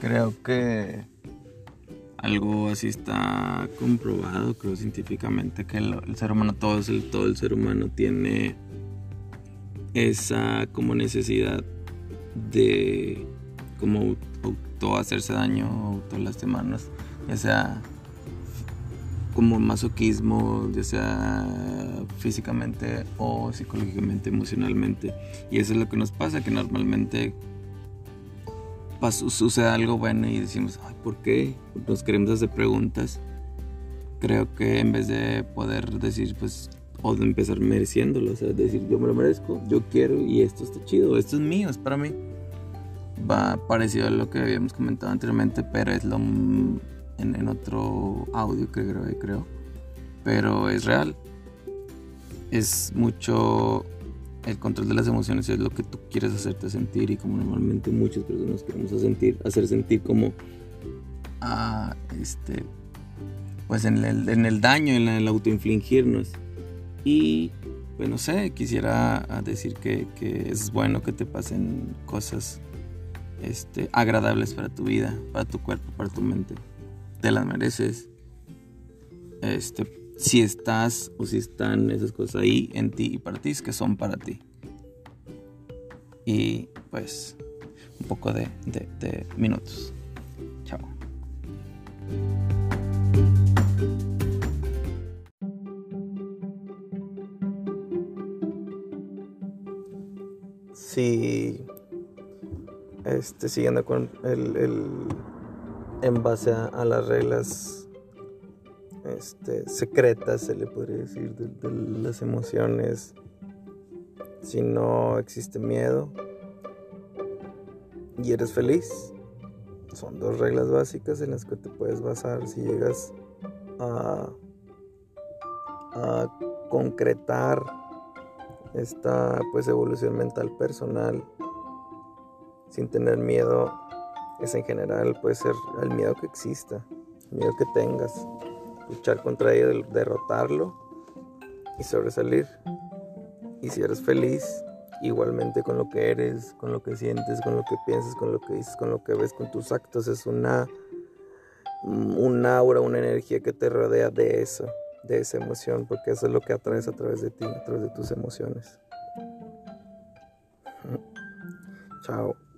Creo que algo así está comprobado, creo científicamente, que el ser humano, todo el ser humano tiene esa como necesidad de como auto hacerse daño, auto lastimarnos, ya sea como masoquismo, ya sea físicamente o psicológicamente, emocionalmente. Y eso es lo que nos pasa, que normalmente sucede algo bueno y decimos, ay, ¿por qué? Nos queremos hacer preguntas. Creo que en vez de poder decir, pues, o de empezar mereciéndolo, o sea, decir, yo me lo merezco, yo quiero y esto está chido, esto es mío, es para mí. Va parecido a lo que habíamos comentado anteriormente, pero es lo en otro audio que grabé, creo. Pero es real. Es mucho el control de las emociones, es lo que tú quieres hacerte sentir, y como normalmente muchas personas queremos hacer sentir como pues en el daño, en el autoinfligirnos. Y pues no sé, quisiera decir que es bueno que te pasen cosas agradables para tu vida, para tu cuerpo, para tu mente. Te las mereces. Si estás o si están esas cosas ahí en ti y para ti, que son para ti. Y pues un poco de minutos. Chao. Sí, siguiendo con en base a las reglas secretas, se le podría decir, de las emociones. Si no existe miedo y eres feliz, son dos reglas básicas en las que te puedes basar si llegas a concretar esta pues evolución mental personal sin tener miedo. Es en general, puede ser el miedo que exista, el miedo que tengas, luchar contra ello, derrotarlo y sobresalir. Y si eres feliz, igualmente con lo que eres, con lo que sientes, con lo que piensas, con lo que dices, con lo que ves, con tus actos, es un aura, una energía que te rodea de eso, de esa emoción, porque eso es lo que atraes a través de ti, a través de tus emociones. Chao.